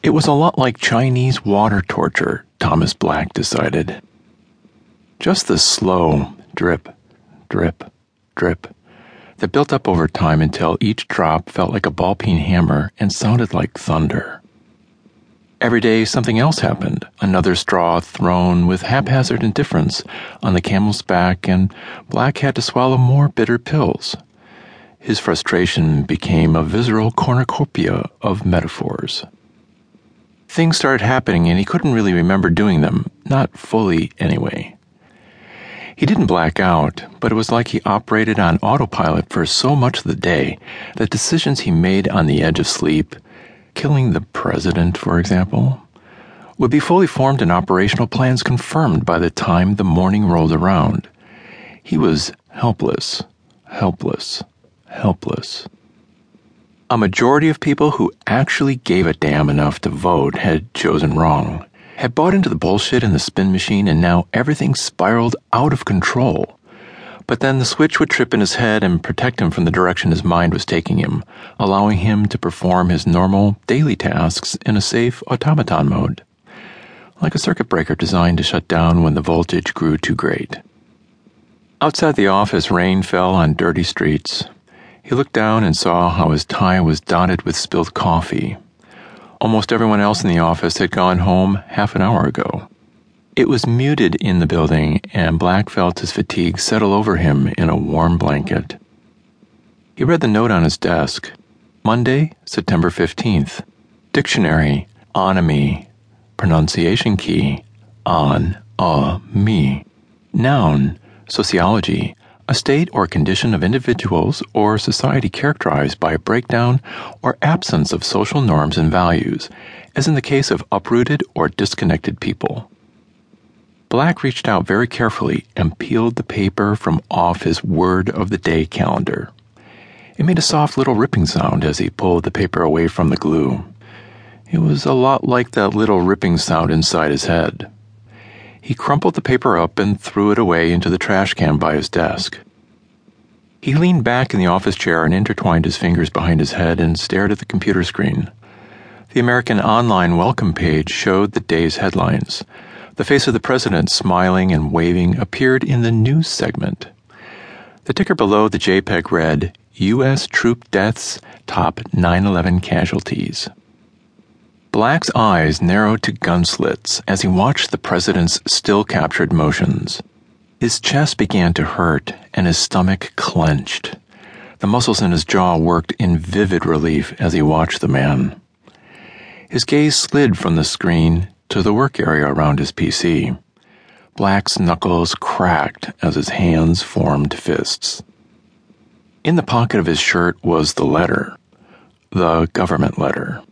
It was a lot like Chinese water torture, Thomas Black decided. Just the slow drip, drip, drip that built up over time until each drop felt like a ball-peen hammer and sounded like thunder. Every day something else happened, another straw thrown with haphazard indifference on the camel's back, and Black had to swallow more bitter pills. His frustration became a visceral cornucopia of metaphors. Things started happening and he couldn't really remember doing them, not fully anyway. He didn't black out, but it was like he operated on autopilot for so much of the day that decisions he made on the edge of sleep, killing the president, for example, would be fully formed and operational plans confirmed by the time the morning rolled around. He was helpless, helpless, helpless. A majority of people who actually gave a damn enough to vote had chosen wrong, had bought into the bullshit in the spin machine, and now everything spiraled out of control. But then the switch would trip in his head and protect him from the direction his mind was taking him, allowing him to perform his normal, daily tasks in a safe automaton mode, like a circuit breaker designed to shut down when the voltage grew too great. Outside the office, rain fell on dirty streets. He looked down and saw how his tie was dotted with spilled coffee. Almost everyone else in the office had gone home half an hour ago. It was muted in the building, and Black felt his fatigue settle over him in a warm blanket. He read the note on his desk. Monday, September 15th. Dictionary, onomy. Pronunciation key, on, a, me. Noun, sociology. A state or condition of individuals or society characterized by a breakdown or absence of social norms and values, as in the case of uprooted or disconnected people. Black reached out very carefully and peeled the paper from off his Word of the Day calendar. It made a soft little ripping sound as he pulled the paper away from the glue. It was a lot like that little ripping sound inside his head. He crumpled the paper up and threw it away into the trash can by his desk. He leaned back in the office chair and intertwined his fingers behind his head and stared at the computer screen. The American Online welcome page showed the day's headlines. The face of the president, smiling and waving, appeared in the news segment. The ticker below the JPEG read, U.S. Troop Deaths Top 9/11 Casualties. Black's eyes narrowed to gun slits as he watched the president's still-captured motions. His chest began to hurt and his stomach clenched. The muscles in his jaw worked in vivid relief as he watched the man. His gaze slid from the screen to the work area around his PC. Black's knuckles cracked as his hands formed fists. In the pocket of his shirt was the letter, the government letter.